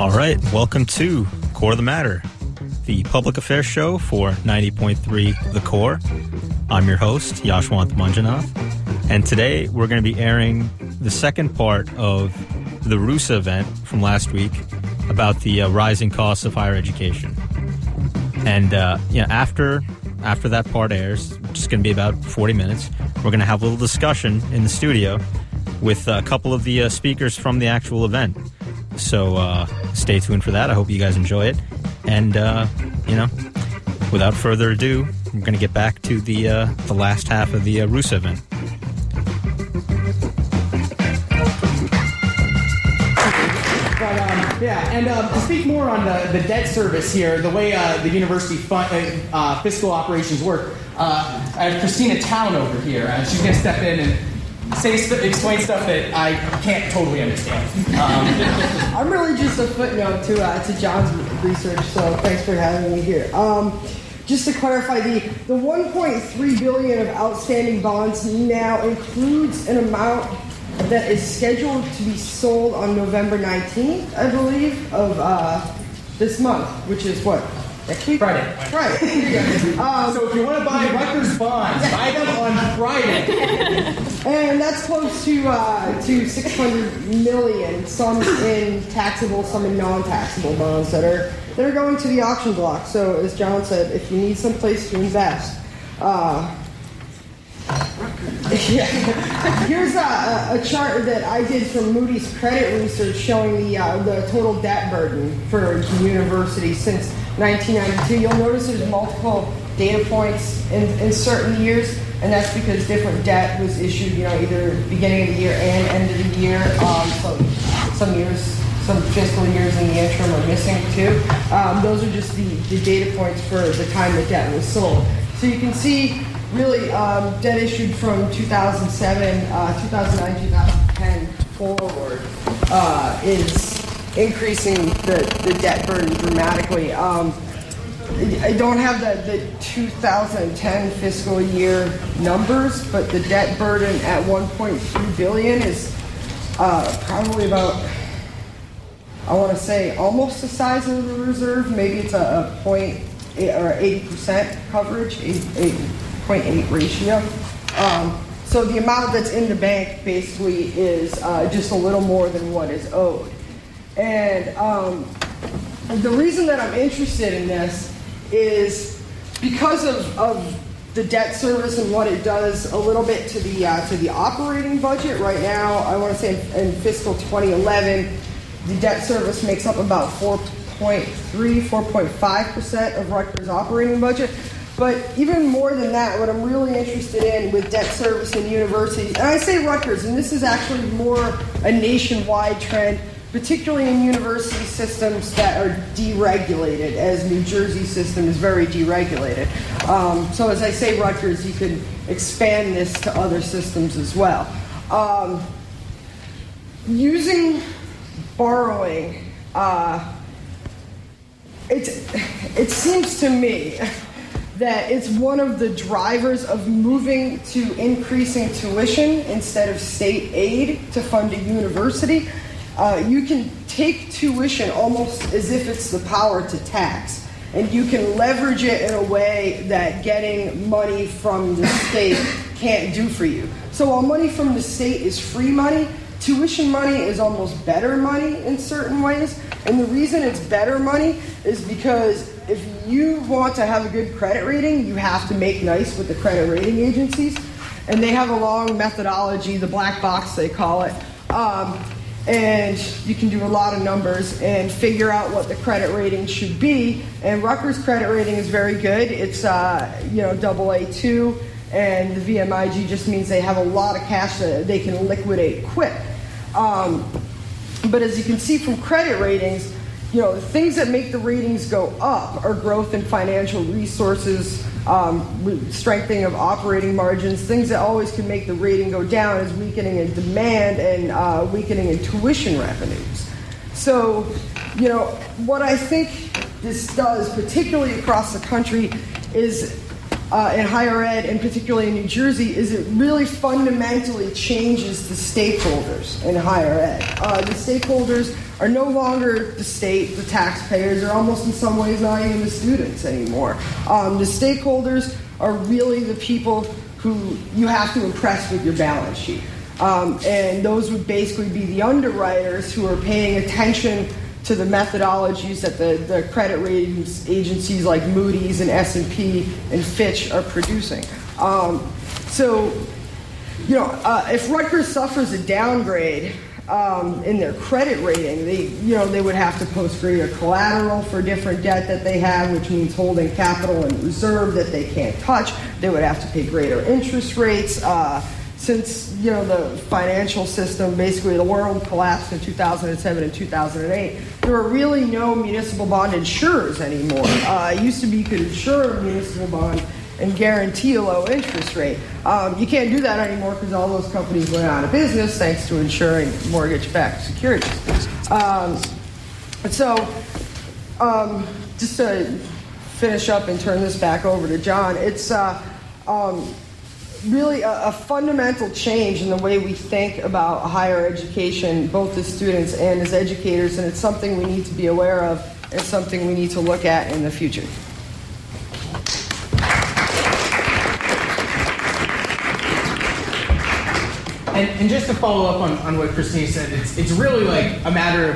All right, welcome to Core of the Matter, the public affairs show for 90.3 The Core. I'm your host, Yashwanth Manjanath, and today we're going to be airing the second part of the RUSA event from last week about the rising costs of higher education. And after that part airs, which is going to be about 40 minutes, we're going to have a little discussion in the studio with a couple of the speakers from the actual event. So stay tuned for that. I hope you guys enjoy it. And, without further ado, we're going to get back to the last half of the RUSA event. To speak more on the debt service here, the way the university fiscal operations work, I have Christina Town over here. She's going to step in and explain stuff that I can't totally understand. I'm really just a footnote to John's research, so thanks for having me here. Just to clarify, the $1.3 billion of outstanding bonds now includes an amount that is scheduled to be sold on November 19th, I believe, of this month, which is what? Next week? Friday. Right. So if you want to buy Rutgers bonds, buy them on Friday. And that's close to $600 million, some in taxable, some in non-taxable bonds that are going to the auction block. So as John said, if you need some place to invest, here's a chart that I did from Moody's credit research showing the total debt burden for universities since 1992. You'll notice there's multiple data points in certain years, and that's because different debt was issued, either beginning of the year and end of the year. Some fiscal years in the interim are missing too. Those are just the data points for the time the debt was sold. So you can see. Really, debt issued from 2007, 2009, 2010 forward is increasing the debt burden dramatically. I don't have the 2010 fiscal year numbers, but the debt burden at $1.3 billion is probably about, I want to say, almost the size of the reserve. Maybe it's a 80% coverage, 0.8 ratio. So the amount that's in the bank basically is just a little more than what is owed. And the reason that I'm interested in this is because of the debt service and what it does a little bit to the operating budget. Right now, I want to say in fiscal 2011, the debt service makes up about 4.5% of Rutgers' operating budget. But even more than that, what I'm really interested in with debt service in universities, and I say Rutgers, and this is actually more a nationwide trend, particularly in university systems that are deregulated, as New Jersey's system is very deregulated. So as I say Rutgers, you can expand this to other systems as well. Using borrowing, it seems to me that it's one of the drivers of moving to increasing tuition instead of state aid to fund a university. You can take tuition almost as if it's the power to tax, and you can leverage it in a way that getting money from the state can't do for you. So while money from the state is free money, tuition money is almost better money in certain ways, and the reason it's better money is because if you want to have a good credit rating, you have to make nice with the credit rating agencies. And they have a long methodology, the black box they call it. And you can do a lot of numbers and figure out what the credit rating should be. And Rutgers' credit rating is very good. It's, AA2. And the VMIG just means they have a lot of cash that they can liquidate quick. But as you can see from credit ratings, the things that make the ratings go up are growth in financial resources, strengthening of operating margins. Things that always can make the rating go down is weakening in demand and weakening in tuition revenues. So, what I think this does, particularly across the country, is in higher ed, and particularly in New Jersey, is it really fundamentally changes the stakeholders in higher ed. The stakeholders are no longer the state, the taxpayers, are almost in some ways not even the students anymore. The stakeholders are really the people who you have to impress with your balance sheet. And those would basically be the underwriters who are paying attention to the methodologies that the credit ratings agencies like Moody's and S&P and Fitch are producing. If Rutgers suffers a downgrade in their credit rating, they would have to post greater collateral for different debt that they have, which means holding capital in reserve that they can't touch. They would have to pay greater interest rates. Since the financial system, basically the world collapsed in 2007 and 2008, there are really no municipal bond insurers anymore. It used to be you could insure a municipal bond and guarantee a low interest rate. You can't do that anymore because all those companies went out of business thanks to insuring mortgage-backed securities. Just to finish up and turn this back over to John, it's really a fundamental change in the way we think about higher education, both as students and as educators, and it's something we need to be aware of and something we need to look at in the future. And just to follow up on what Christina said, it's really like a matter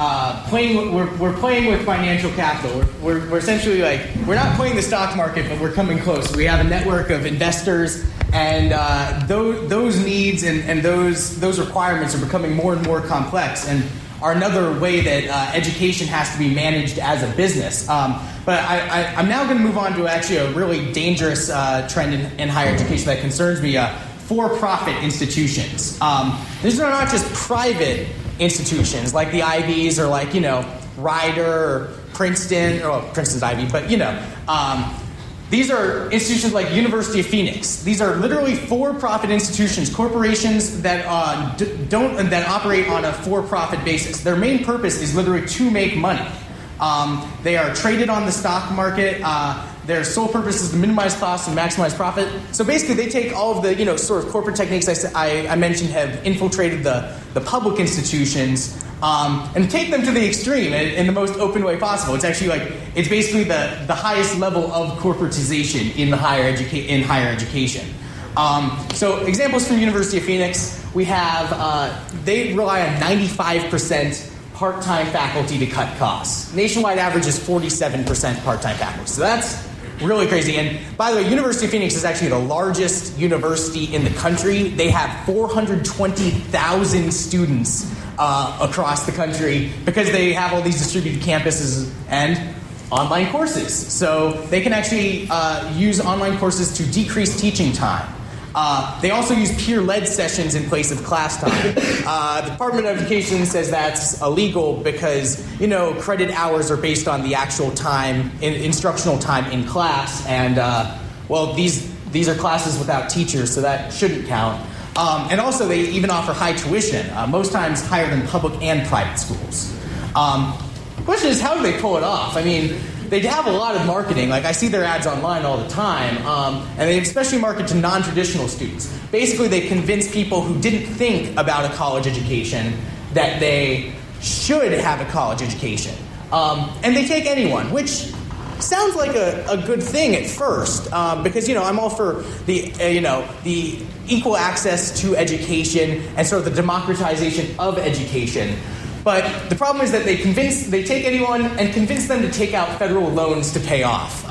of we're playing with financial capital. We're essentially we're not playing the stock market, but we're coming close. We have a network of investors, and those needs and those requirements are becoming more and more complex, and are another way that education has to be managed as a business. But I'm now going to move on to actually a really dangerous trend in higher education that concerns me: for-profit institutions. These are not just private institutions like the Ivies or Rider or Princeton, or Princeton's Ivy, but these are institutions like University of Phoenix. These are literally for-profit institutions, corporations that that operate on a for-profit basis. Their main purpose is literally to make money. They are traded on the stock market. Their sole purpose is to minimize costs and maximize profit. So basically, they take all of the sort of corporate techniques I mentioned have infiltrated the public institutions and take them to the extreme in the most open way possible. It's actually it's basically the highest level of corporatization in higher education. So examples from University of Phoenix, we have they rely on 95%. Part-time faculty to cut costs. Nationwide average is 47% part-time faculty. So that's really crazy. And by the way, University of Phoenix is actually the largest university in the country. They have 420,000 students across the country because they have all these distributed campuses and online courses. So they can actually use online courses to decrease teaching time. They also use peer-led sessions in place of class time. The Department of Education says that's illegal because, credit hours are based on the actual time, instructional time in class, and, these are classes without teachers, so that shouldn't count. And also, they even offer high tuition, most times higher than public and private schools. The question is, how do they pull it off? I mean, they have a lot of marketing. I see their ads online all the time. And they especially market to non-traditional students. Basically, they convince people who didn't think about a college education that they should have a college education. And they take anyone, which sounds like a good thing at first. Because, I'm all for the equal access to education and sort of the democratization of education. But the problem is that they take anyone and convince them to take out federal loans to pay off.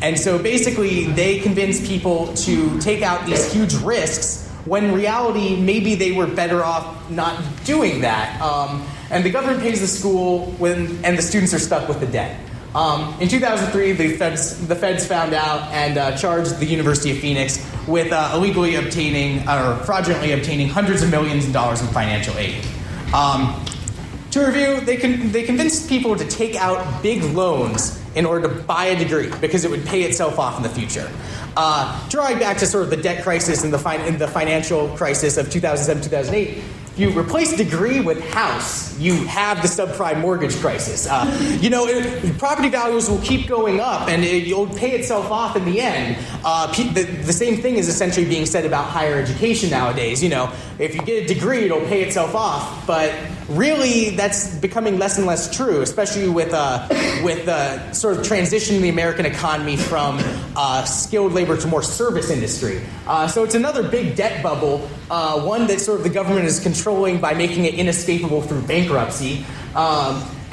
And so basically they convince people to take out these huge risks when in reality maybe they were better off not doing that. And the government pays the school and the students are stuck with the debt. In 2003, the feds found out and charged the University of Phoenix with illegally obtaining or fraudulently obtaining hundreds of millions of dollars in financial aid. To review, they convinced people to take out big loans in order to buy a degree because it would pay itself off in the future. Drawing back to sort of the debt crisis and the financial crisis of 2007-2008, you replace degree with house, you have the subprime mortgage crisis. Property values will keep going up, and it'll pay itself off in the end. The same thing is essentially being said about higher education nowadays. You know, if you get a degree, it'll pay itself off. But really, that's becoming less and less true, especially with sort of transitioning the American economy from skilled labor to more service industry. So it's another big debt bubble, one that sort of the government is controlling by making it inescapable through bankruptcy.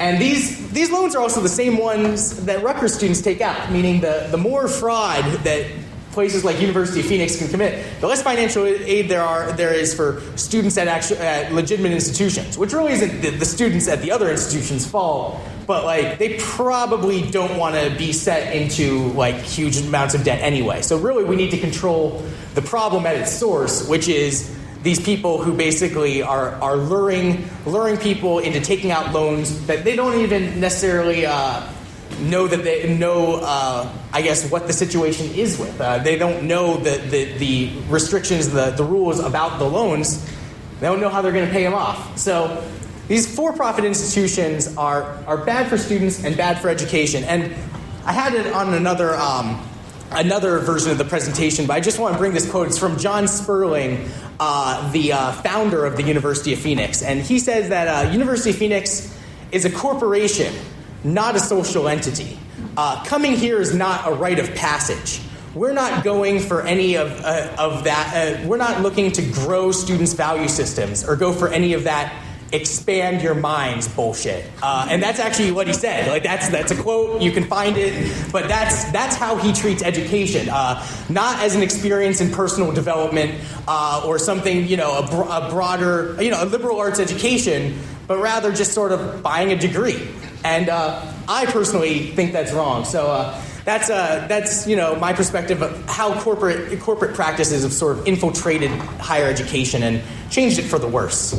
And these loans are also the same ones that Rutgers students take out, meaning the more fraud that places like University of Phoenix can commit, the less financial aid there is for students at legitimate institutions, which really isn't the students at the other institutions' fault, but like they probably don't want to be set into like huge amounts of debt anyway. So really, we need to control the problem at its source, which is these people who basically are luring people into taking out loans that they don't even necessarily know that they know, I guess, what the situation is with. They don't know the restrictions, the rules about the loans. They don't know how they're going to pay them off. So these for-profit institutions are bad for students and bad for education. And I had it on another version of the presentation, but I just want to bring this quote. It's from John Sperling, the founder of the University of Phoenix. And he says that University of Phoenix is a corporation, not a social entity. Coming here is not a rite of passage. We're not going for any of that. We're not looking to grow students' value systems or go for any of that expand your minds bullshit. And that's actually what he said. Like that's a quote. You can find it. But that's how he treats education, not as an experience in personal development or something, you know, a broader, you know, a liberal arts education, but rather just sort of buying a degree. And I personally think that's wrong. So that's you know, my perspective of how corporate practices have sort of infiltrated higher education and changed it for the worse.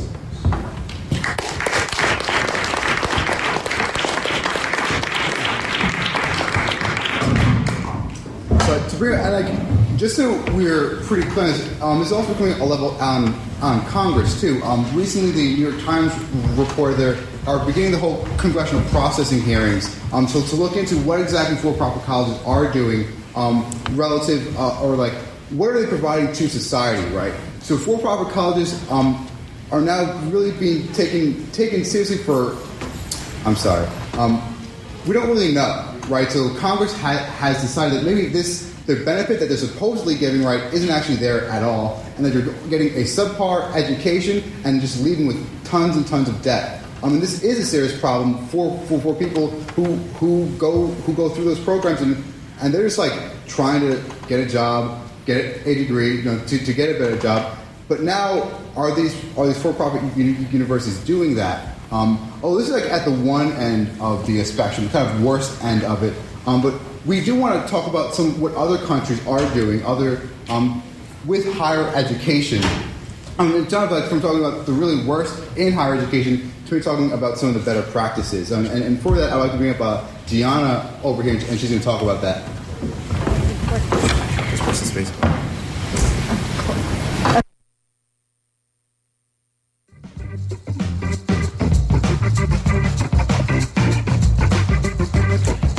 But to bring just so we're pretty clear, it's also becoming a level on Congress too. Recently, the New York Times reported are beginning the whole congressional processing hearings so to look into what exactly for-profit colleges are doing relative or like what are they providing to society, right? So for-profit colleges are now really being taken seriously for, we don't really know, right? So Congress has decided that maybe the benefit that they're supposedly giving, right, isn't actually there at all, and that you're getting a subpar education and just leaving with tons and tons of debt. And this is a serious problem for people who go through those programs and they're just like trying to get a job, get a degree, you know, to get a better job. But now are these for-profit universities doing that? This is like at the one end of the spectrum, kind of worst end of it. But we do want to talk about what other countries are doing, with higher education. It sounds like from talking about the really worst in higher education to be talking about some of the better practices. And for that, I'd like to bring up Gianna over here, and she's going to talk about that.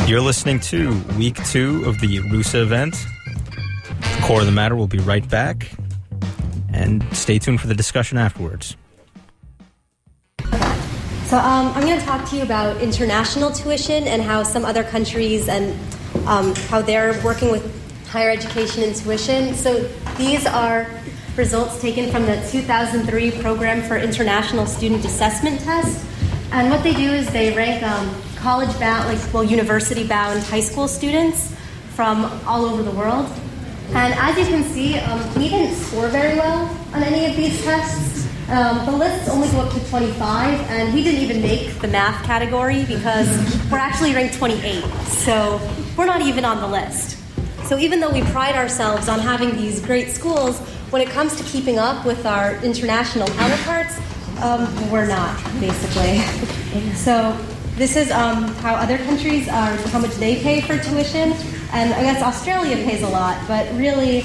You're listening to Week 2 of the RUSA event. The Core of the Matter will be right back. And stay tuned for the discussion afterwards. So I'm going to talk to you about international tuition and how some other countries and how they're working with higher education and tuition. So these are results taken from the 2003 Program for International Student Assessment Test. And what they do is they rank college-bound, university-bound high school students from all over the world. And as you can see, we didn't score very well on any of these tests. The lists only go up to 25, and we didn't even make the math category because we're actually ranked 28, so we're not even on the list. So even though we pride ourselves on having these great schools, when it comes to keeping up with our international counterparts, we're not, basically. So this is how other countries are, how much they pay for tuition, and I guess Australia pays a lot, but really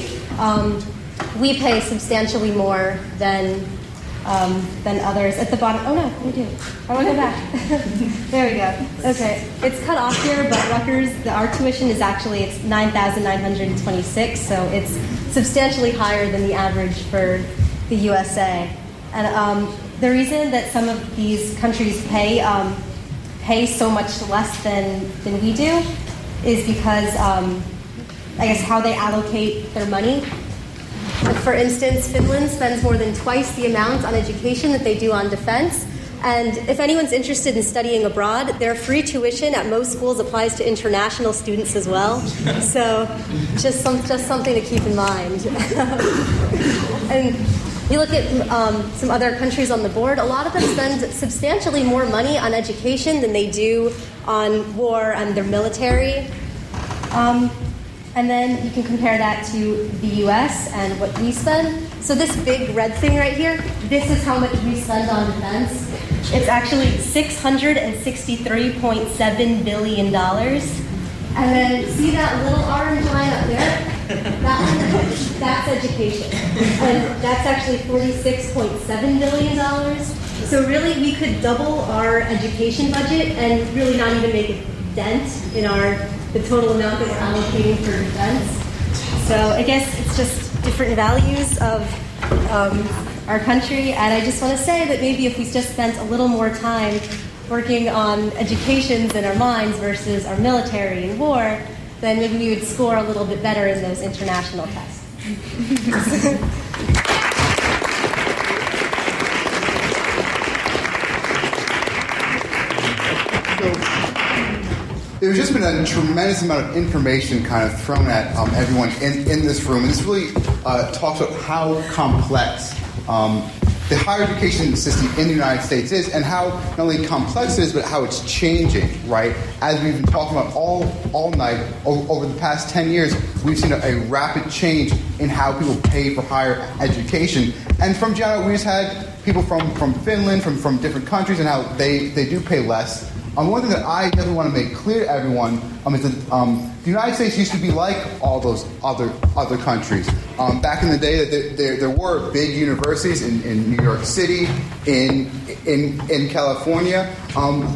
we pay substantially more than than others. At the bottom, oh no, we do. I want to go back. There we go. Okay, it's cut off here, but Rutgers, our tuition is actually, it's $9,926, so it's substantially higher than the average for the USA. And the reason that some of these countries pay so much less than we do is because, I guess, how they allocate their money. For instance, Finland spends more than twice the amount on education that they do on defense. And if anyone's interested in studying abroad, their free tuition at most schools applies to international students as well. So just something to keep in mind. And you look at some other countries on the board, a lot of them spend substantially more money on education than they do on war and their military. And then you can compare that to the US and what we spend. So this big red thing right here, this is how much we spend on defense. It's actually $663.7 billion. And then see that little orange line up there? That's education. And that's actually $46.7 billion. So really, we could double our education budget and really not even make a dent in the total amount that we're allocating for defense. So I guess it's just different values of our country, and I just want to say that maybe if we just spent a little more time working on educations in our minds versus our military and war, then maybe we would score a little bit better in those international tests. There's just been a tremendous amount of information kind of thrown at everyone in this room. And this really talks about how complex the higher education system in the United States is, and how not only complex it is, but how it's changing, right? As we've been talking about all night, over the past 10 years, we've seen a rapid change in how people pay for higher education. And from Gianna, we just had people from Finland, from different countries, and how they do pay less. One thing that I definitely want to make clear to everyone is that the United States used to be like all those other countries. Back in the day, there were big universities in New York City, in California,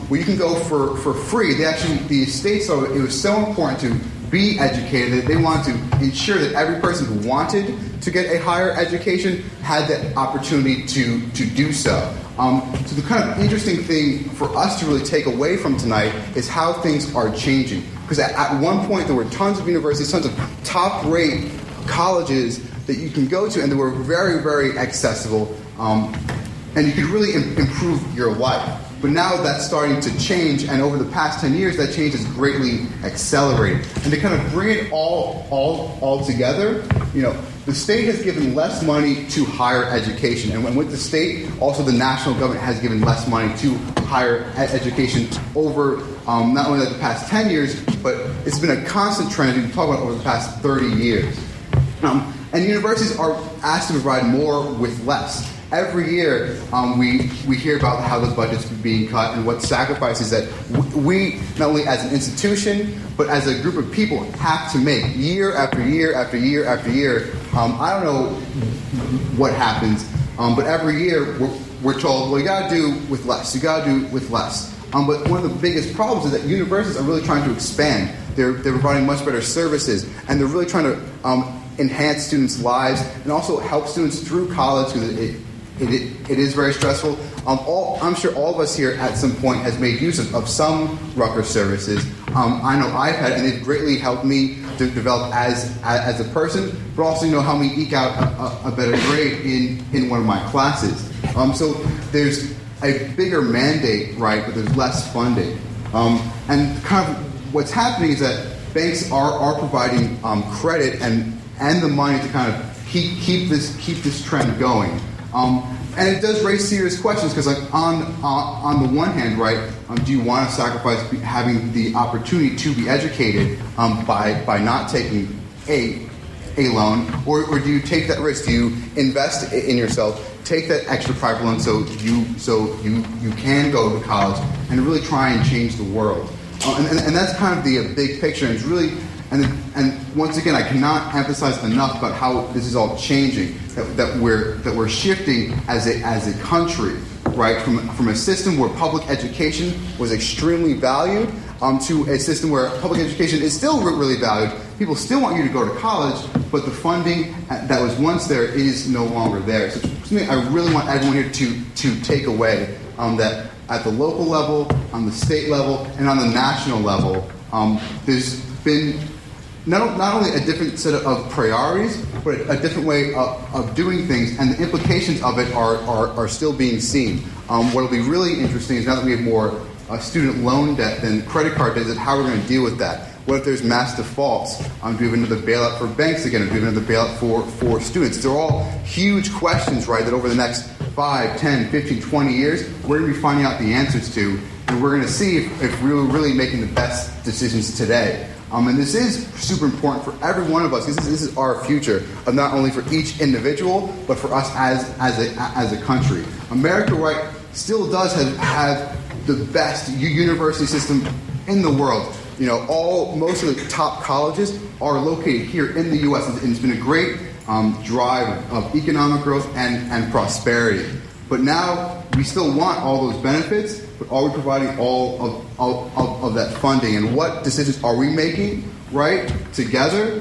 where you can go for free. They actually, the states, so it was so important to be educated that they wanted to ensure that every person who wanted to get a higher education had that opportunity to do so. So the kind of interesting thing for us to really take away from tonight is how things are changing. Because at one point there were tons of universities, tons of top-rate colleges that you can go to, and they were very, very accessible, and you could really improve your life. But now that's starting to change, and over the past 10 years, that change has greatly accelerated. And to kind of bring it all together, you know, the state has given less money to higher education. And with the state, also the national government has given less money to higher education over not only the past 10 years, but it's been a constant trend we've talked about over the past 30 years. And universities are asked to provide more with less. Every year, we hear about how those budgets are being cut and what sacrifices that we, not only as an institution, but as a group of people, have to make year after year after year after year. I don't know what happens, but every year we're told, well, you got to do with less. You got to do with less. But one of the biggest problems is that universities are really trying to expand. They're providing much better services, and they're really trying to enhance students' lives and also help students through college, because it is very stressful. I'm sure all of us here at some point has made use of some Rutgers services. I know I've had, and they've greatly helped me to develop as a person, but also, you know, help me eke out a better grade in one of my classes. So there's a bigger mandate, right, but there's less funding. And kind of what's happening is that banks are providing credit and the money to kind of keep this trend going. And it does raise serious questions, because, like, on the one hand, right, do you want to sacrifice having the opportunity to be educated by not taking a loan, or do you take that risk? Do you invest in yourself, take that extra private loan so you can go to college and really try and change the world? And that's kind of the big picture, and it's really And once again, I cannot emphasize enough about how this is all changing, that we're shifting as a country, right, from a system where public education was extremely valued to a system where public education is still really valued. People still want you to go to college, but the funding that was once there is no longer there. So something I really want everyone here to take away, that at the local level, on the state level, and on the national level, there's been not only a different set of priorities, but a different way of doing things, and the implications of it are still being seen. What will be really interesting is now that we have more student loan debt than credit card debt, is how we're going to deal with that. What if there's mass defaults? Do we have another bailout for banks again? Do we have another bailout for students? They're all huge questions, right, that over the next 5, 10, 15, 20 years, we're going to be finding out the answers to, and we're going to see if we're really making the best decisions today. And this is super important for every one of us. This is our future, not only for each individual, but for us as a country. America, right, still does have the best university system in the world. You know, most of the top colleges are located here in the U.S., and it's been a great drive of economic growth and prosperity. But now we still want all those benefits, but are we providing all of that funding? And what decisions are we making, right, together?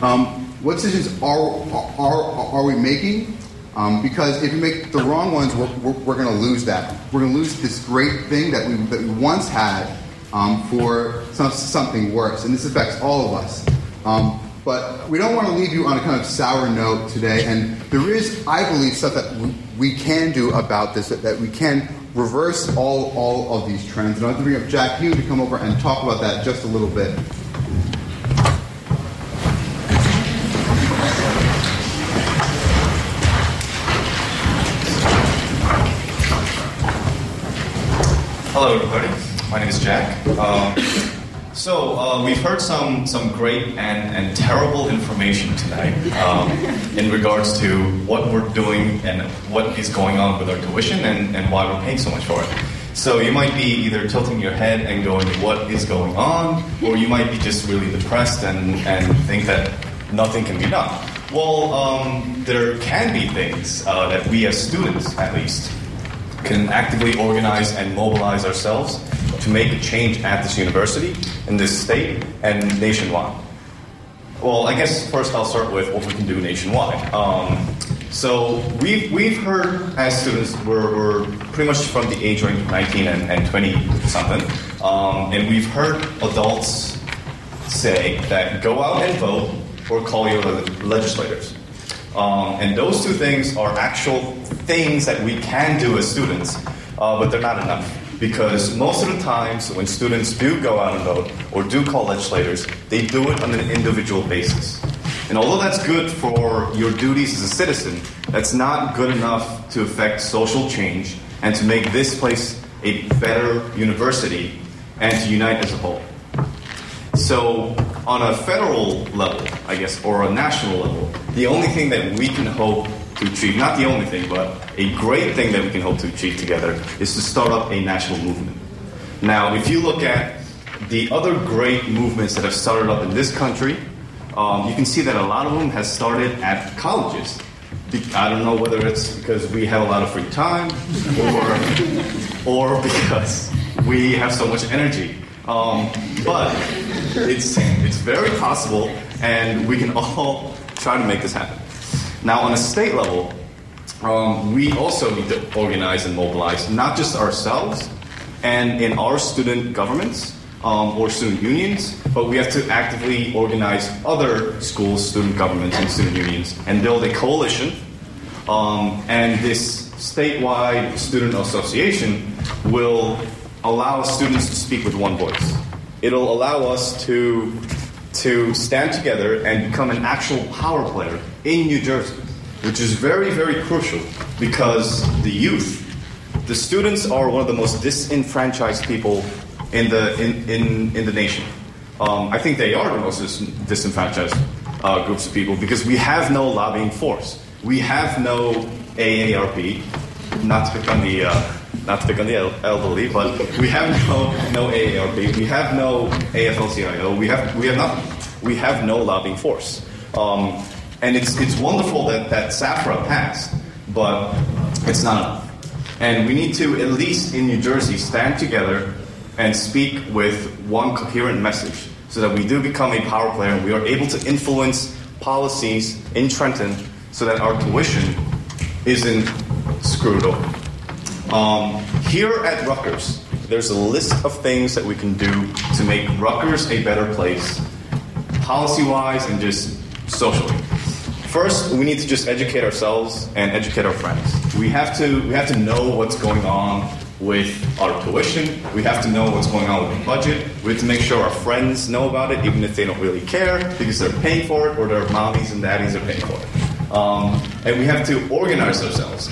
What decisions are we making? Because if you make the wrong ones, we're going to lose that. We're going to lose this great thing that we once had for something worse. And this affects all of us. But we don't want to leave you on a kind of sour note today. And there is, I believe, stuff that we can do about this, that we can reverse all of these trends. And I'd like to bring up Jack Yoon to come over and talk about that just a little bit. Hello, everybody. My name is Jack. So we've heard some great and terrible information tonight in regards to what we're doing and what is going on with our tuition and why we're paying so much for it. So you might be either tilting your head and going, what is going on? Or you might be just really depressed and think that nothing can be done. Well, there can be things that we as students, at least, can actively organize and mobilize ourselves to make a change at this university, in this state, and nationwide. Well, I guess first I'll start with what we can do nationwide. So we've heard as students, we're pretty much from the age range of 19 and 20-something, and we've heard adults say that go out and vote or call your legislators. And those two things are actual things that we can do as students, but they're not enough. Because most of the times when students do go out and vote or do call legislators, they do it on an individual basis. And although that's good for your duties as a citizen, that's not good enough to affect social change and to make this place a better university and to unite as a whole. So on a federal level, I guess, or a national level, the only thing that we can hope to achieve, not the only thing, but a great thing that we can hope to achieve together is to start up a national movement. Now, if you look at the other great movements that have started up in this country, you can see that a lot of them have started at colleges. I don't know whether it's because we have a lot of free time or because we have so much energy. But it's very possible, and we can all try to make this happen. Now, on a state level, we also need to organize and mobilize, not just ourselves and in our student governments or student unions, but we have to actively organize other schools, student governments, and student unions and build a coalition. And this statewide student association will allow students to speak with one voice. It'll allow us to stand together and become an actual power player in New Jersey, which is very, very crucial because the youth, the students are one of the most disenfranchised people in the nation. I think they are the most disenfranchised groups of people because we have no lobbying force. We have no AARP, not to pick on the not to pick on the elderly, but we have no AARP, we have no AFL-CIO, we have no lobbying force. And it's wonderful that SAFRA passed, but it's not enough. And we need to, at least in New Jersey, stand together and speak with one coherent message so that we do become a power player and we are able to influence policies in Trenton so that our tuition isn't screwed up. Here at Rutgers, there's a list of things that we can do to make Rutgers a better place, policy-wise and just socially. First, we need to just educate ourselves and educate our friends. We have to know what's going on with our tuition. We have to know what's going on with the budget. We have to make sure our friends know about it, even if they don't really care, because they're paying for it, or their mommies and daddies are paying for it. And we have to organize ourselves.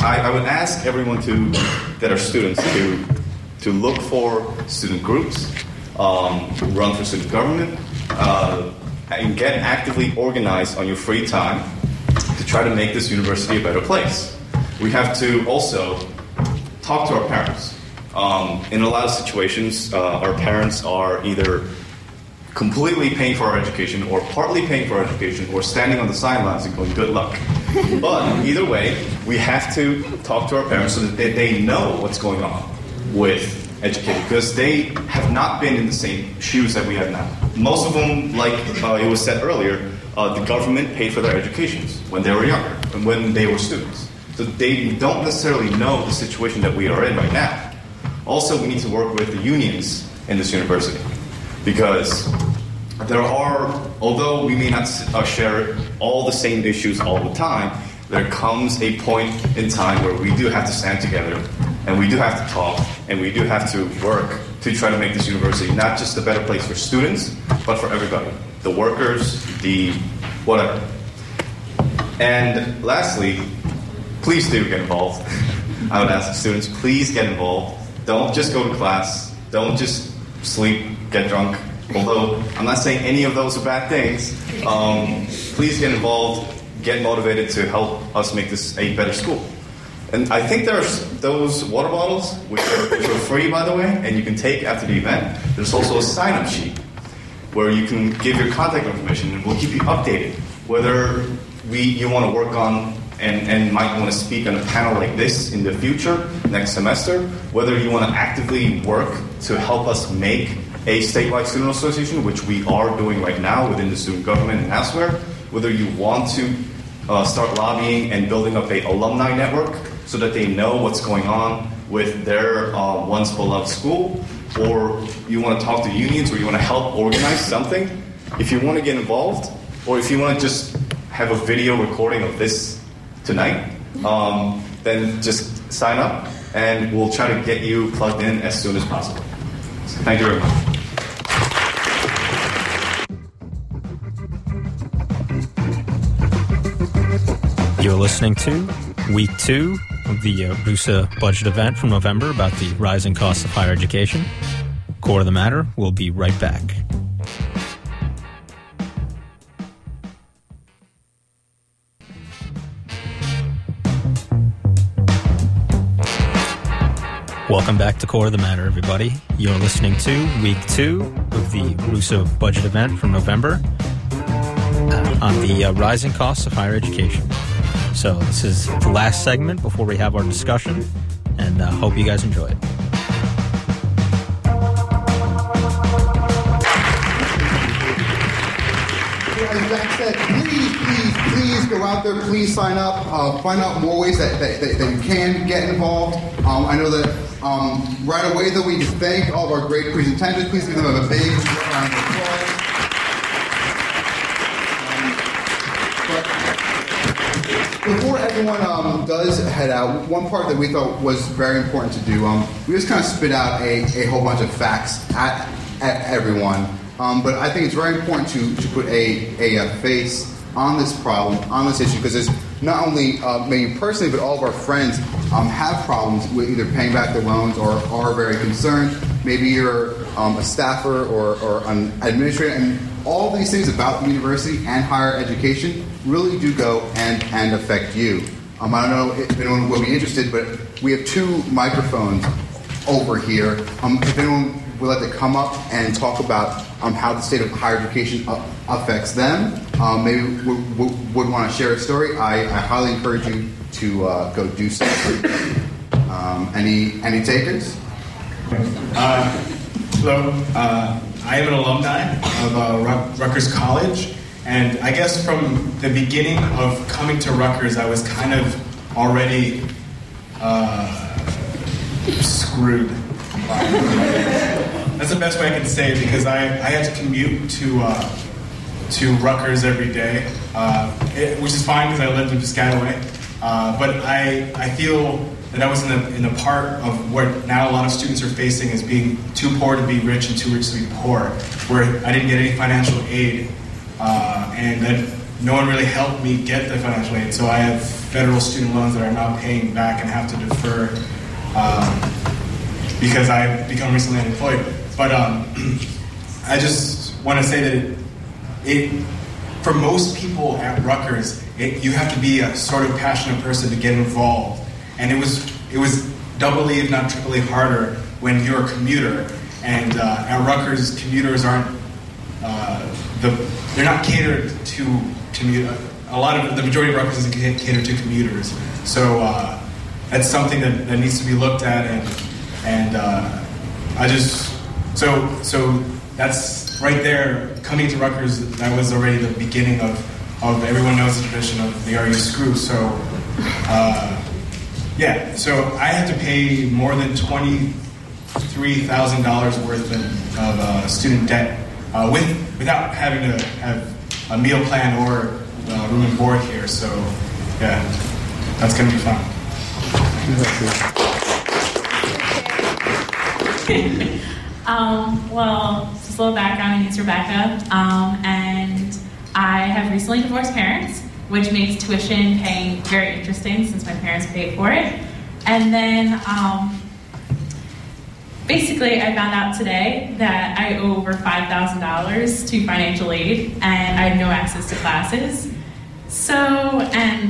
I would ask everyone that are students to look for student groups, run for student government, and get actively organized on your free time to try to make this university a better place. We have to also talk to our parents. In a lot of situations, our parents are either completely paying for our education or partly paying for our education or standing on the sidelines and going, good luck. But either way, we have to talk to our parents so that they know what's going on with education, because they have not been in the same shoes that we have now. Most of them, like it was said earlier, the government paid for their educations when they were younger and when they were students. So they don't necessarily know the situation that we are in right now. Also, we need to work with the unions in this university, because there are, although we may not share all the same issues all the time, there comes a point in time where we do have to stand together, and we do have to talk, and we do have to work to try to make this university not just a better place for students, but for everybody, the workers, the whatever. And lastly, please do get involved. I would ask students, please get involved. Don't just go to class. Don't just sleep, get drunk. Although, I'm not saying any of those are bad things. Please get involved. Get motivated to help us make this a better school. And I think there's those water bottles, which are free, by the way, and you can take after the event. There's also a sign-up sheet where you can give your contact information, and we'll keep you updated. Whether you want to work on and might want to speak on a panel like this in the future, next semester, whether you want to actively work to help us make a statewide student association, which we are doing right now within the student government and elsewhere, whether you want to start lobbying and building up an alumni network so that they know what's going on with their once beloved school, or you want to talk to unions, or you want to help organize something, if you want to get involved, or if you want to just have a video recording of this tonight, then just sign up, and we'll try to get you plugged in as soon as possible. So thank you very much. You're listening to Week 2 of the RUSA budget event from November about the rising costs of higher education. Core of the Matter, we'll be right back. Welcome back to Core of the Matter, everybody. You're listening to Week 2 of the RUSA budget event from November on the rising costs of higher education. So this is the last segment before we have our discussion, and hope you guys enjoy it. As Zach said, please go out there. Please sign up. Find out more ways that you can get involved. I know that right away, though, we thank all of our great presenters. Please give them a big round of applause. Before everyone does head out, one part that we thought was very important to do, we just kind of spit out a whole bunch of facts at everyone. But I think it's very important to put a face on this problem, on this issue, because there's not only me personally, but all of our friends have problems with either paying back their loans or are very concerned. Maybe you're a staffer or an administrator, and all these things about the university and higher education really do go and affect you. I don't know if anyone will be interested, but we have two microphones over here. If anyone will let them come up and talk about how the state of higher education affects them, maybe would want to share a story. I highly encourage you to go do so. Any takers? Hello. I am an alumni of Rutgers College, and I guess from the beginning of coming to Rutgers, I was kind of already screwed. That's the best way I can say it, because I had to commute to Rutgers every day, which is fine because I lived in Piscataway. But I feel that I was in the part of what now a lot of students are facing as being too poor to be rich and too rich to be poor, where I didn't get any financial aid, and that no one really helped me get the financial aid. So I have federal student loans that I'm not paying back and have to defer because I've become recently unemployed. But I just want to say that it for most people at Rutgers, you have to be a sort of passionate person to get involved. And it was doubly, if not triply, harder when you're a commuter. And at Rutgers, commuters aren't they're not catered to commuters. A lot of the majority of Rutgers isn't catered to commuters. So that's something that needs to be looked at. And I just so that's right there. Coming to Rutgers, that was already the beginning of everyone knows the tradition of the "Are you screwed?" So. Yeah, so I had to pay more than $23,000 worth of student debt without having to have a meal plan or room and board here. So, yeah, that's going to be fun. Well, just a little background. My name's Rebecca, and I have recently divorced parents, which makes tuition paying very interesting since my parents paid for it. And then basically I found out today that I owe over $5,000 to financial aid and I have no access to classes. So, and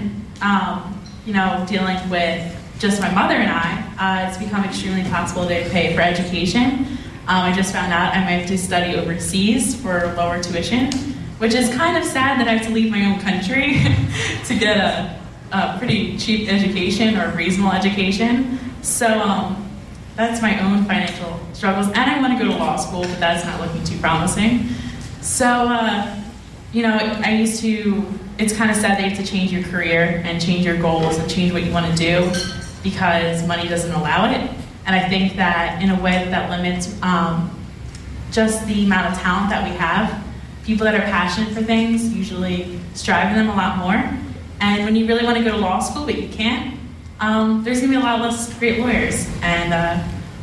dealing with just my mother and I, it's become extremely impossible to pay for education. I just found out I might have to study overseas for lower tuition, which is kind of sad that I have to leave my own country to get a pretty cheap education or reasonable education. So that's my own financial struggles. And I want to go to law school, but that's not looking too promising. So, it's kind of sad that you have to change your career and change your goals and change what you want to do because money doesn't allow it. And I think that in a way that limits just the amount of talent that we have. People that are passionate for things usually strive for them a lot more. And when you really want to go to law school, but you can't, there's going to be a lot less great lawyers. And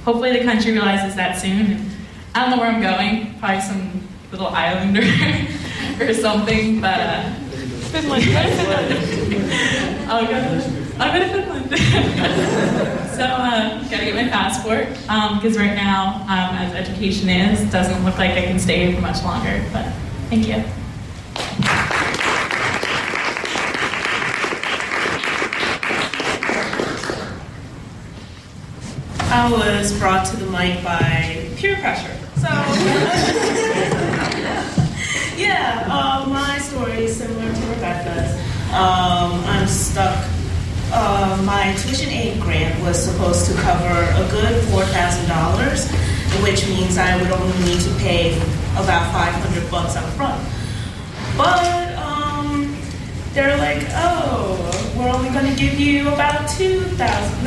hopefully the country realizes that soon. I don't know where I'm going. Probably some little island or something. But Finland. I'll go to Finland. So got to get my passport. Because right now, as education is, it doesn't look like I can stay here for much longer. But. Thank you. I was brought to the mic by peer pressure. So, my story is similar to Rebecca's. I'm stuck. My tuition aid grant was supposed to cover a good $4,000, which means I would only need to pay about $500 up front. But they're like, we're only going to give you about $1,000,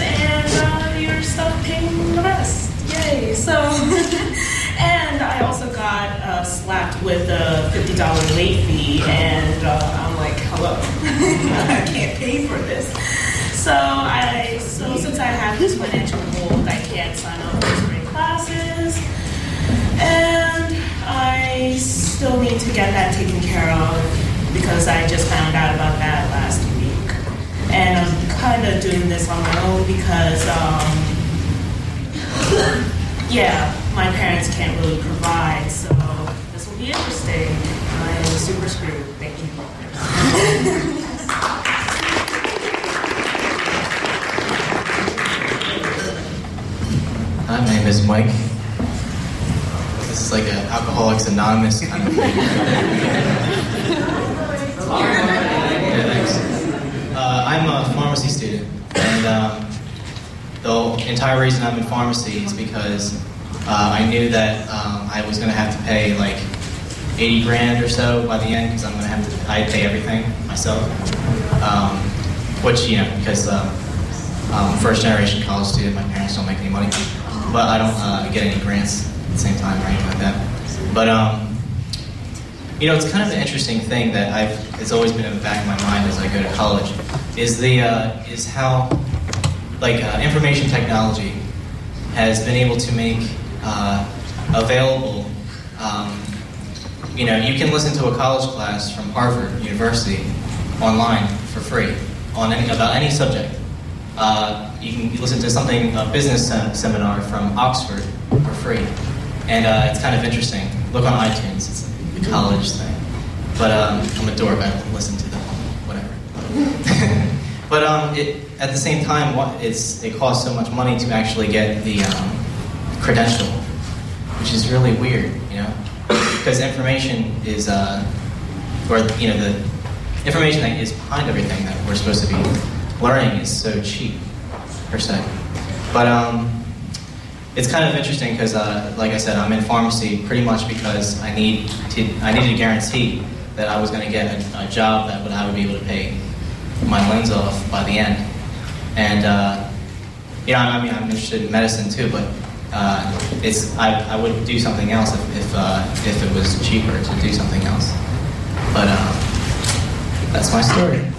and you're stuck paying the rest. Yay! So, and I also got slapped with a $50 late fee, and I'm like, hello, I can't pay for this. So since I have this financial hold, I can't sign up for spring classes, and I still need to get that taken care of because I just found out about that last week. And I'm kind of doing this on my own because, my parents can't really provide, so this will be interesting. I am super screwed. Thank you. My name is Mike. This is like an Alcoholics Anonymous kind of thing. Yeah, thanks. I'm a pharmacy student, and the entire reason I'm in pharmacy is because I knew that I was going to have to pay like $80,000 or so by the end, because I'm going to have to pay everything myself, which, you know, because first generation college student, my parents don't make any money, but I don't get any grants at the same time or anything like that. But you know, it's kind of an interesting thing that it's always been in the back of my mind as I go to college, is the is how like information technology has been able to make available. You know, you can listen to a college class from Harvard University online for free on about any subject. You can listen to something, a business seminar from Oxford for free. And it's kind of interesting. Look on iTunes, it's like a college thing. But I'm a dork, I don't listen to them, whatever. But at the same time, it costs so much money to actually get the credential, which is really weird, you know? Because information is, the information that is behind everything that we're supposed to be learning is so cheap, per se. But it's kind of interesting because, like I said, I'm in pharmacy pretty much because I needed to guarantee that I was going to get a job that I would be able to pay my loans off by the end. And I mean, I'm interested in medicine too, but. I would do something else if it was cheaper to do something else. But that's my story. I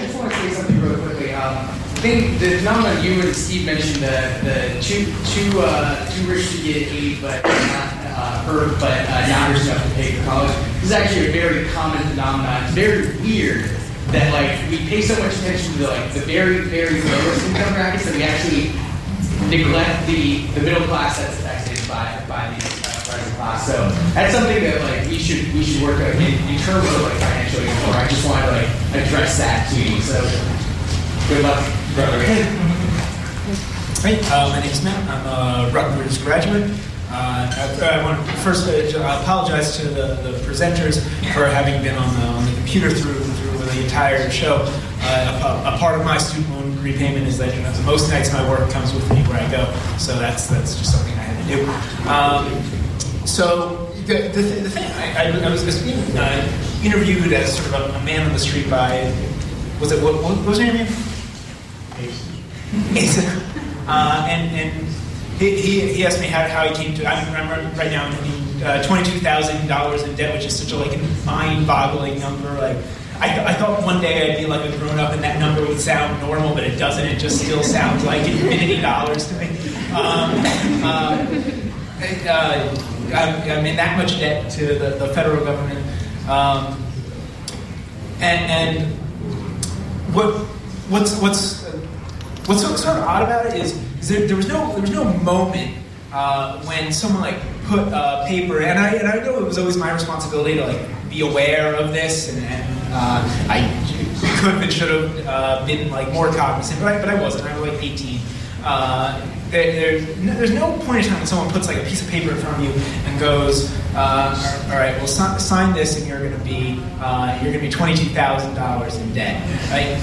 just want to say something real quickly. I think the phenomenon you and Steve mentioned, the too rich to get aid, but not rich enough to pay for college, this is actually a very common phenomenon. It's very weird that like we pay so much attention to the very, very lowest income brackets that we actually neglect the middle class that's affected by the rising class. So that's something that like we should work on in terms of like financial income. I just wanted to address that to you. So good luck, brother. Great. My name is Matt. I'm a Rutgers graduate. I want to first apologize to the presenters for having been on the computer through the entire show. A part of my student loan repayment is that, you know, the most nights my work comes with me where I go, so that's just something I had to do. So the thing I was just being interviewed as sort of a man on the street by, what was her name? Asa. And he asked me how he came to. I'm right now $22,000 in debt, which is such a mind-boggling number. I thought one day I'd be like a grown-up and that number would sound normal, but it doesn't. It just still sounds like infinity dollars to me. I'm in that much debt to the federal government, and what's so sort of odd about it is. There was no moment when someone put paper, and I know it was always my responsibility to be aware of this, and I could and should have been more cognizant, but I wasn't. I was 18. There's no point in time when someone puts a piece of paper in front of you and goes, all right, well sign this, and you're going to be $22,000 in debt, right?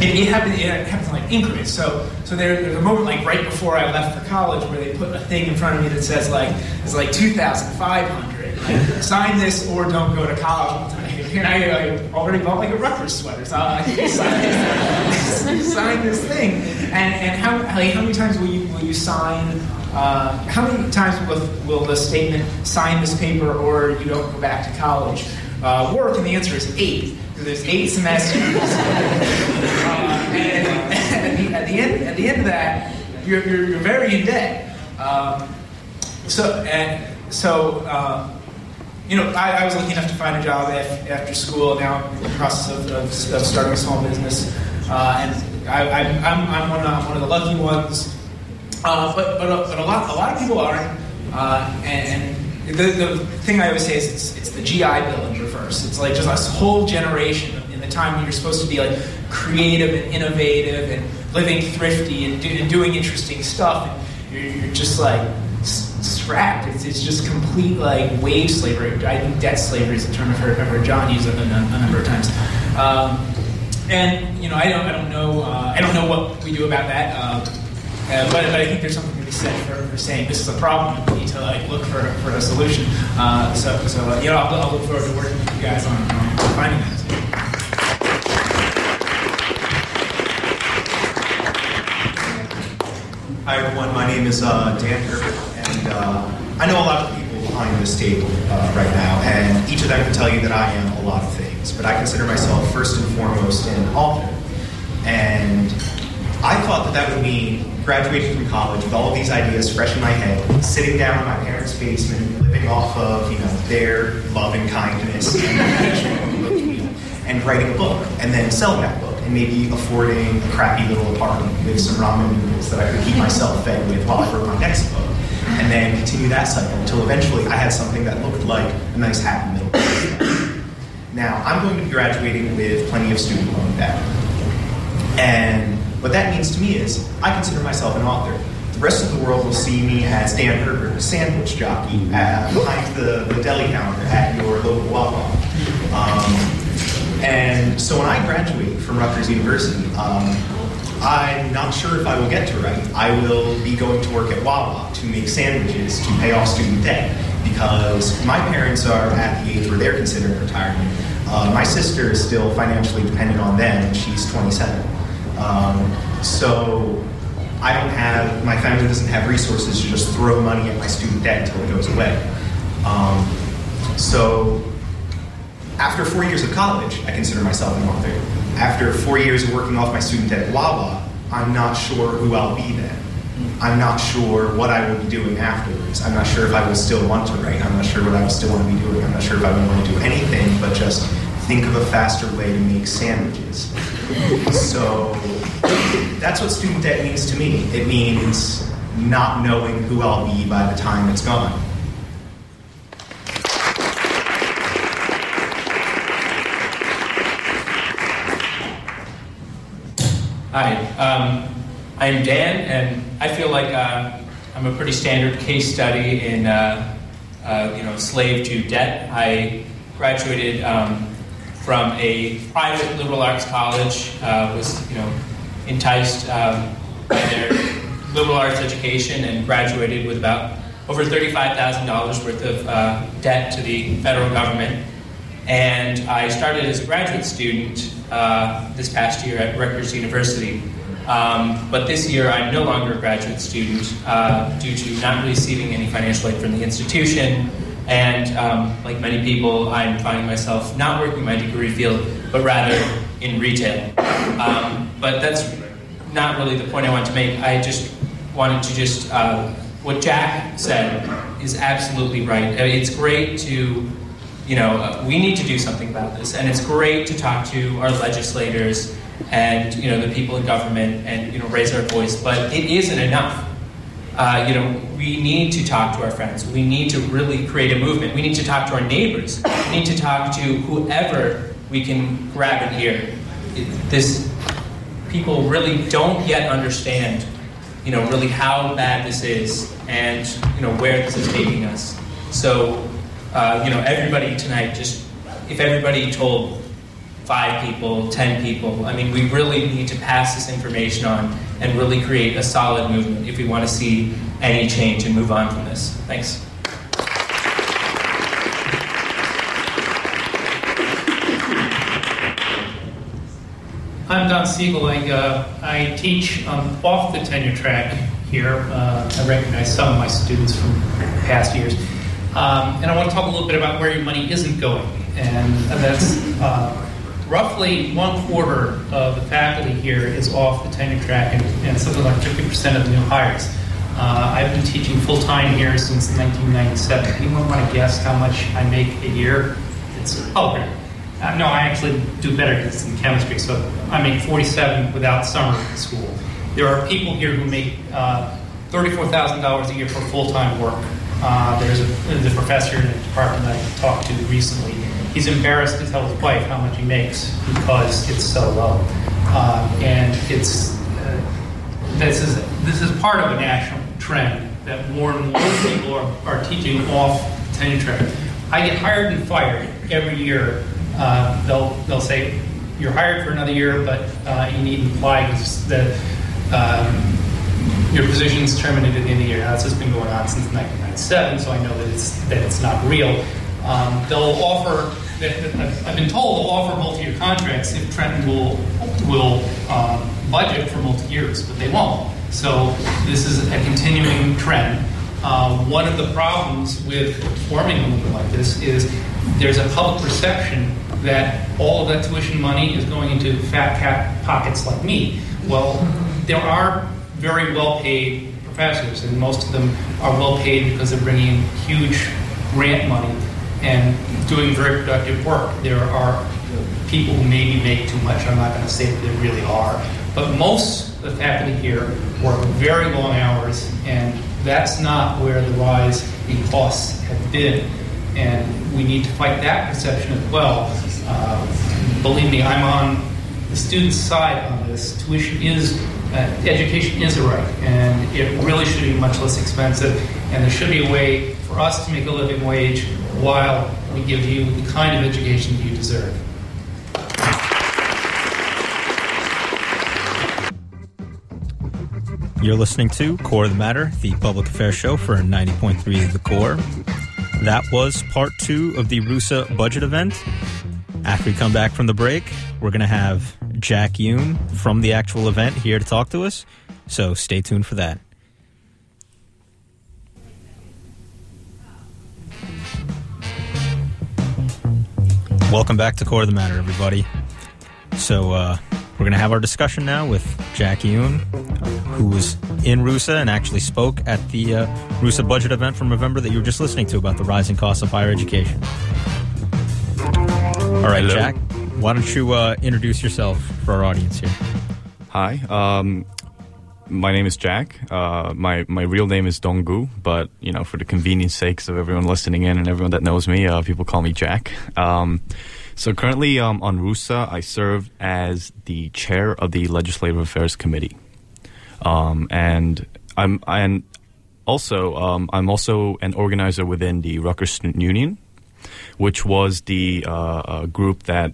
It happens in increments. So there's a moment right before I left for college where they put a thing in front of me that says it's $2,500. Sign this or don't go to college. And I already bought a Rutgers sweater, so I sign this thing. And how many times will you sign? How many times will the statement "sign this paper or you don't go back to college" work? And the answer is 8. So there's 8 semesters. And at the end of that, you're very in debt. I was lucky enough to find a job after school. Now I'm in the process of starting a small business, and I'm one of the lucky ones. But a lot of people aren't. And the thing I always say is it's the GI Bill in reverse. It's like just a whole generation in the time when you're supposed to be like creative and innovative and living thrifty and doing interesting stuff. And you're just like strapped. It's just complete like wage slavery. I think debt slavery is a term I've heard John use a number of times. And you know, I don't know what we do about that. But I think there's something to be said for saying this is a problem. We need to like look for a solution. So I'll look forward to working with you guys on finding that. Hi everyone, my name is Dan Herbert, and I know a lot of people behind this table right now, and each of them can tell you that I am a lot of things, but I consider myself first and foremost an author. And I thought that would mean graduating from college with all of these ideas fresh in my head, sitting down in my parents' basement, living off of, you know, their love and kindness and writing a book, and then selling that book, and maybe affording a crappy little apartment with some ramen noodles that I could keep myself fed with while I wrote my next book, and then continue that cycle until eventually I had something that looked like a nice happy middle class. Now, I'm going to be graduating with plenty of student loan debt, and what that means to me is, I consider myself an author. The rest of the world will see me as Dan Herbert, a sandwich jockey behind the deli counter at your local Wawa. And so when I graduate from Rutgers University, I'm not sure if I will get to write. I will be going to work at Wawa to make sandwiches to pay off student debt, because my parents are at the age where they're considering retirement. My sister is still financially dependent on them, and she's 27. So I don't have, my family doesn't have resources to just throw money at my student debt until it goes away. So after 4 years of college, I consider myself an author. After 4 years of working off my student debt at Wawa, I'm not sure who I'll be then. I'm not sure what I will be doing afterwards. I'm not sure if I will still want to write. I'm not sure what I will still want to be doing. I'm not sure if I will want to do anything but just think of a faster way to make sandwiches. So that's what student debt means to me. It means not knowing who I'll be by the time it's gone. Hi, I'm Dan, and I feel like I'm a pretty standard case study in slave to debt. I graduated from a private liberal arts college, was enticed by their liberal arts education, and graduated with about over $35,000 worth of debt to the federal government. And I started as a graduate student this past year at Rutgers University. But this year I'm no longer a graduate student due to not receiving any financial aid from the institution. And like many people, I'm finding myself not working my degree field, but rather in retail. But that's not really the point I want to make. I just wanted to what Jack said is absolutely right. It's great to, we need to do something about this. And it's great to talk to our legislators and, the people in government and, raise our voice. But it isn't enough. We need to talk to our friends. We need to really create a movement. We need to talk to our neighbors. We need to talk to whoever we can grab in here. People really don't yet understand, really how bad this is and, where this is taking us. So, everybody tonight, just if everybody told 5 people, 10 people, I mean, we really need to pass this information on and really create a solid movement if we want to see any change and move on from this. Thanks. I'm Don Siegel. I teach off the tenure track here. I recognize some of my students from past years. And I want to talk a little bit about where your money isn't going. And that's roughly one quarter of the faculty here is off the tenure track, and something like 50% of the new hires. I've been teaching full-time here since 1997. Anyone want to guess how much I make a year? No, I actually do better because it's in chemistry, so I make $47,000 without summer school. There are people here who make $34,000 a year for full-time work. There's a professor in the department I talked to recently. He's embarrassed to tell his wife how much he makes because it's so low, and it's this is part of a national trend that more and more people are teaching off the tenure track. I get hired and fired every year. They'll say you're hired for another year, but you needn't apply because the your position's terminated at the end of the year. Now, this has been going on since 1997, so I know that it's not real. They'll offer. I've been told they'll offer multi-year contracts if Trenton will budget for multi-years, but they won't. So this is a continuing trend. One of the problems with forming a movement like this is there's a public perception that all of that tuition money is going into fat cat pockets like me. Well, there are very well-paid professors, and most of them are well-paid because they're bringing in huge grant money and doing very productive work. There are people who maybe make too much. I'm not going to say that they really are. But most of the faculty here work very long hours, and that's not where the rise in costs have been. And we need to fight that perception as well. Believe me, I'm on the student's side on this. Tuition is, education is a right, and it really should be much less expensive. And there should be a way for us to make a living wage while we give you the kind of education you deserve. You're listening to Core of the Matter, the public affairs show for 90.3 The Core. That was part two of the RUSA budget event. After we come back from the break, we're going to have Jack Yoon from the actual event here to talk to us, so stay tuned for that. Welcome back to Core of the Matter, everybody. So, we're going to have our discussion now with Jack Yoon, who was in RUSA and actually spoke at the RUSA budget event from November that you were just listening to about the rising costs of higher education. All right, hello. Jack, why don't you introduce yourself for our audience here? Hi, my name is Jack. My real name is Donggu, but you know, for the convenience sakes of everyone listening in and everyone that knows me, people call me Jack. So currently on RUSA, I serve as the chair of the Legislative Affairs Committee, and I'm also an organizer within the Rutgers Student Union, which was the group that,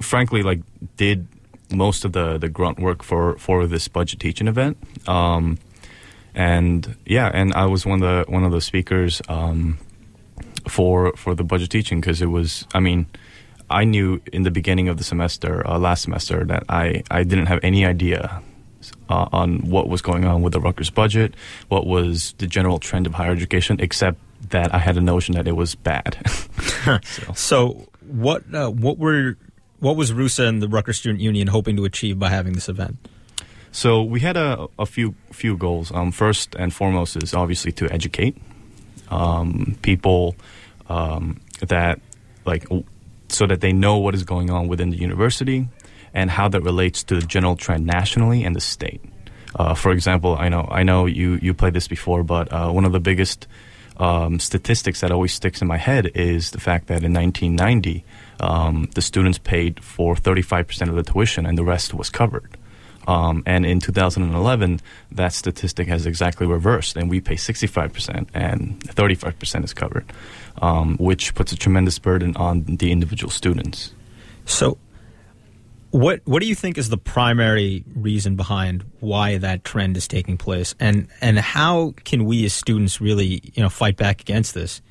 frankly, like did most of the grunt work for this budget teaching event, and I was one of the speakers. For the budget teaching, because it was, I mean, I knew in the beginning of the semester, last semester, that I didn't have any idea on what was going on with the Rutgers budget, what was the general trend of higher education, except that I had a notion that it was bad. So what was RUSA and the Rutgers Student Union hoping to achieve by having this event? So we had a few goals. First and foremost is obviously to educate people that, like, so that they know what is going on within the university and how that relates to the general trend nationally and the state. For example, I know you played this before, but one of the biggest statistics that always sticks in my head is the fact that in 1990, the students paid for 35% of the tuition and the rest was covered. And in 2011, that statistic has exactly reversed, and we pay 65% and 35% is covered, which puts a tremendous burden on the individual students. So what do you think is the primary reason behind why that trend is taking place, and how can we as students really, fight back against this?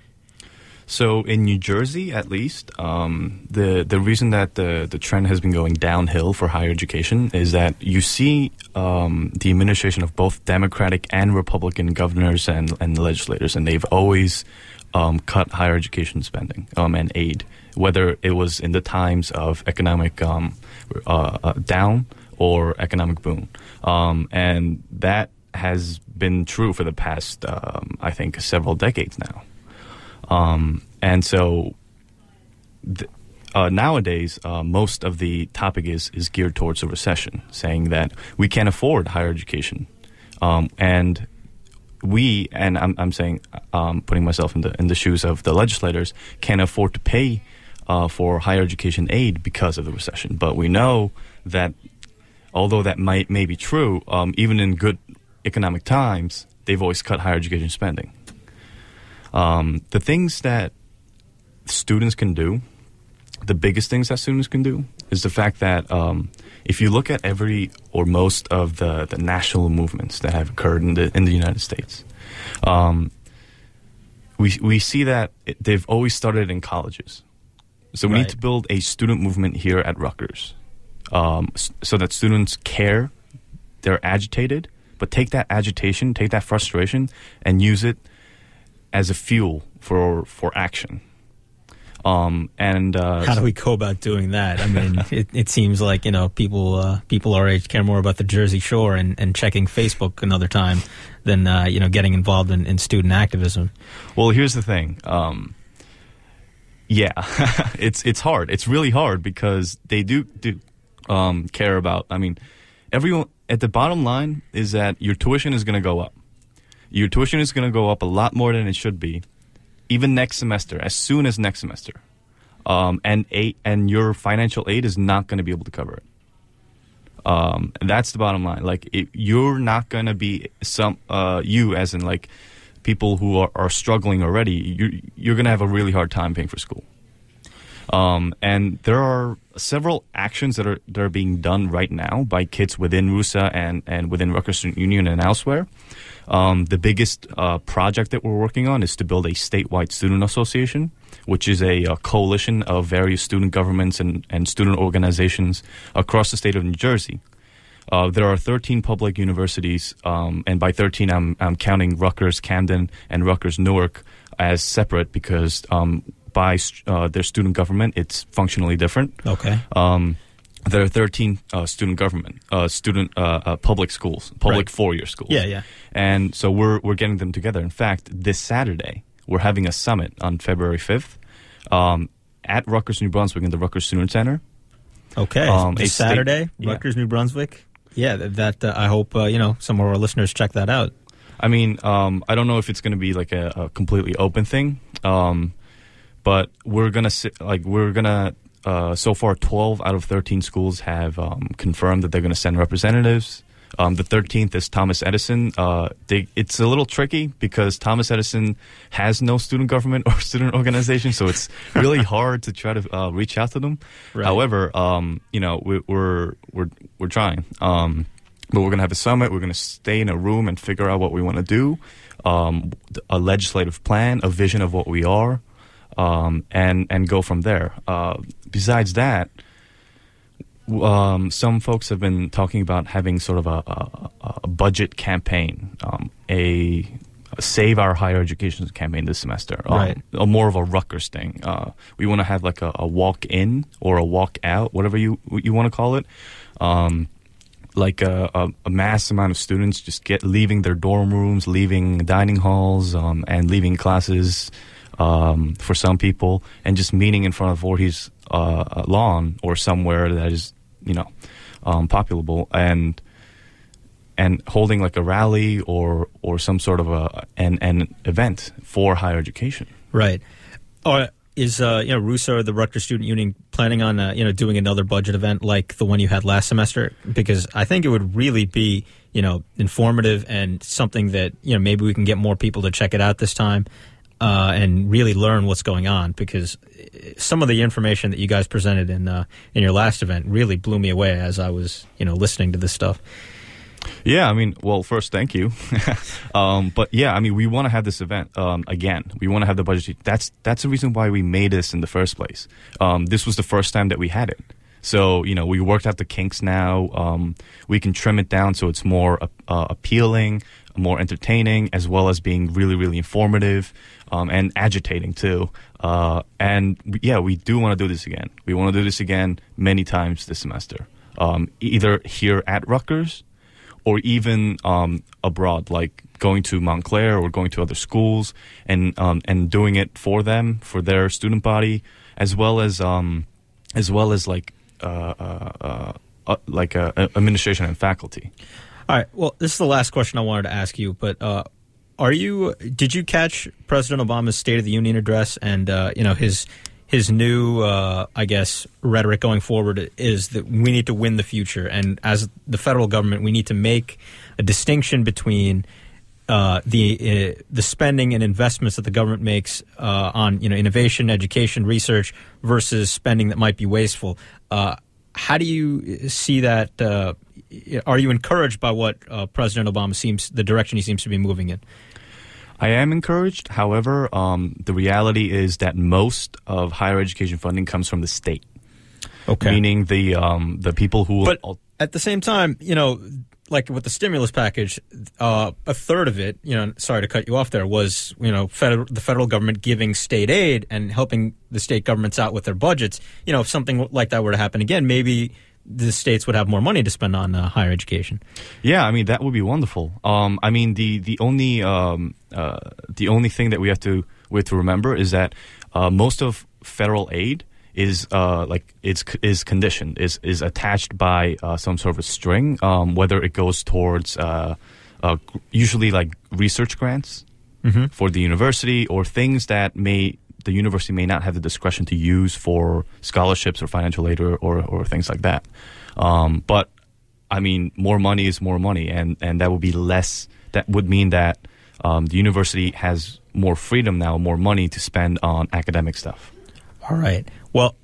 So in New Jersey, at least, the reason that the trend has been going downhill for higher education is that you see the administration of both Democratic and Republican governors and legislators, and they've always cut higher education spending and aid, whether it was in the times of economic down or economic boom. And that has been true for the past, I think, several decades now. And so nowadays, most of the topic is geared towards a recession, saying that we can't afford higher education. And we, and I'm saying, putting myself in the shoes of the legislators, can afford to pay for higher education aid because of the recession. But we know that although that may be true, even in good economic times, they've always cut higher education spending. The things that students can do, the biggest things that students can do, is the fact that if you look at every or most of the national movements that have occurred in the United States, we see that they've always started in colleges. So we need to build a student movement here at Rutgers, so that students care, they're agitated, but take that agitation, take that frustration, and use it as a fuel for action. How do we go about doing that? I mean, it seems like, you know, people our age care more about the Jersey Shore and checking Facebook another time than you know, getting involved in student activism. Well, here's the thing. Yeah, it's hard. It's really hard because they do care about. I mean, everyone at the bottom line is that your tuition is going to go up. Your tuition is going to go up a lot more than it should be. Even next semester, as soon as next semester, and your financial aid is not going to be able to cover it. And that's the bottom line. Like, you're not going to be as in like people who are struggling already. You're going to have a really hard time paying for school. And there are several actions that are being done right now by kids within RUSA and within Rutgers Student Union and elsewhere. The biggest project that we're working on is to build a statewide student association, which is a coalition of various student governments and student organizations across the state of New Jersey. There are 13 public universities, and by 13 I'm counting Rutgers Camden and Rutgers Newark as separate because by their student government it's functionally different. Okay. There are 13 public schools, public four-year schools. Yeah, yeah. And so we're getting them together. In fact, this Saturday, we're having a summit on February 5th at Rutgers, New Brunswick in the Rutgers Student Center. Okay. This Saturday, Rutgers, New Brunswick. Yeah, that I hope, you know, some of our listeners check that out. I mean, I don't know if it's going to be like a completely open thing, but we're going to... so far, 12 out of 13 schools have confirmed that they're going to send representatives. The 13th is Thomas Edison. It's a little tricky because Thomas Edison has no student government or student organization, so it's really hard to try to reach out to them. Right. However, you know, we're trying. But we're going to have a summit. We're going to stay in a room and figure out what we want to do, a legislative plan, a vision of what we are. And go from there. Besides that, some folks have been talking about having sort of a budget campaign, a Save Our Higher Education campaign this semester, right. More of a Rutgers thing. We want to have like a walk-in or a walk-out, whatever you want to call it, like a mass amount of students just leaving their dorm rooms, leaving dining halls, and leaving classes. For some people, and just meeting in front of Voorhees lawn or somewhere that is, you know, populable, and holding like a rally or some sort of an event for higher education. Right. Is you know, RUSA or the Rutgers Student Union planning on you know, doing another budget event like the one you had last semester? Because I think it would really be, you know, informative and something that, you know, maybe we can get more people to check it out this time. And really learn what's going on, because some of the information that you guys presented in your last event really blew me away as I was, you know, listening to this stuff. Yeah, I mean, well, first, thank you. But yeah, I mean, we want to have this event again. We want to have the budget. That's the reason why we made this in the first place. This was the first time that we had it. So, you know, we worked out the kinks now. We can trim it down so it's more appealing, more entertaining, as well as being really, really informative and agitating too. And we do want to do this again. We want to do this again many times this semester, either here at Rutgers or even abroad, like going to Montclair or going to other schools and doing it for them, for their student body, as well as like administration and faculty. All right. Well, this is the last question I wanted to ask you, but Did you catch President Obama's State of the Union address and his new rhetoric going forward is that we need to win the future, and as the federal government we need to make a distinction between the spending and investments that the government makes on innovation, education, research versus spending that might be wasteful. How do you see that? Are you encouraged by what President Obama the direction he seems to be moving in? I am encouraged. However, the reality is that most of higher education funding comes from the state. Okay. Meaning the people who... But at the same time, like with the stimulus package, a third of it, sorry to cut you off there, was, the federal government giving state aid and helping the state governments out with their budgets. If something like that were to happen again, maybe the states would have more money to spend on higher education. Yeah, I mean, that would be wonderful. The only thing that we have to remember is that most of federal aid is conditioned, is attached by some sort of a string, whether it goes towards usually like research grants for the university, or things that the university may not have the discretion to use for scholarships or financial aid or things like that. But I mean, more money is more money, and that would be less. That would mean that the university has more freedom now, more money to spend on academic stuff. All right. Well,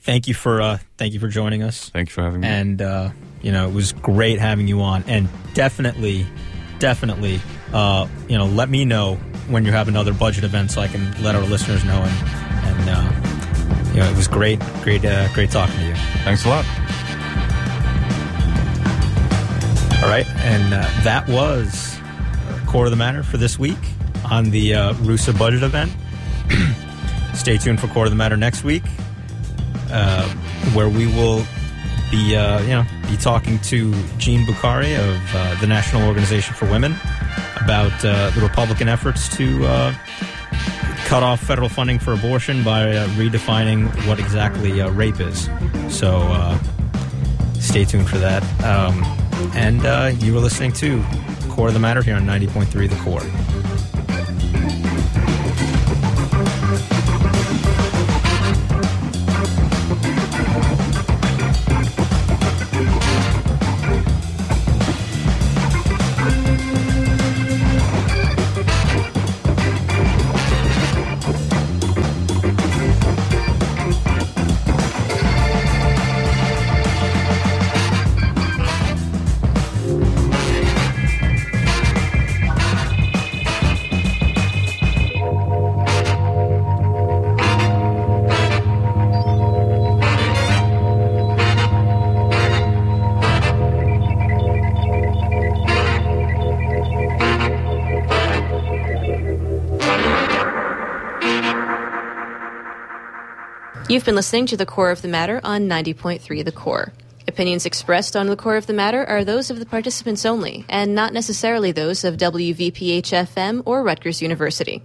thank you for joining us. Thanks for having me. And it was great having you on. And definitely, let me know when you have another budget event so I can let our listeners know. And it was great talking to you. Thanks a lot. All right, and that was Core of the Matter for this week on the RUSA budget event. Stay tuned for Core of the Matter next week, where we will be be talking to Jean Bukhari of the National Organization for Women about the Republican efforts to cut off federal funding for abortion by redefining what exactly rape is. So stay tuned for that. And you were listening to Core of the Matter here on 90.3 The Core. You've been listening to The Core of the Matter on 90.3 The Core. Opinions expressed on The Core of the Matter are those of the participants only, and not necessarily those of WVPH-FM or Rutgers University.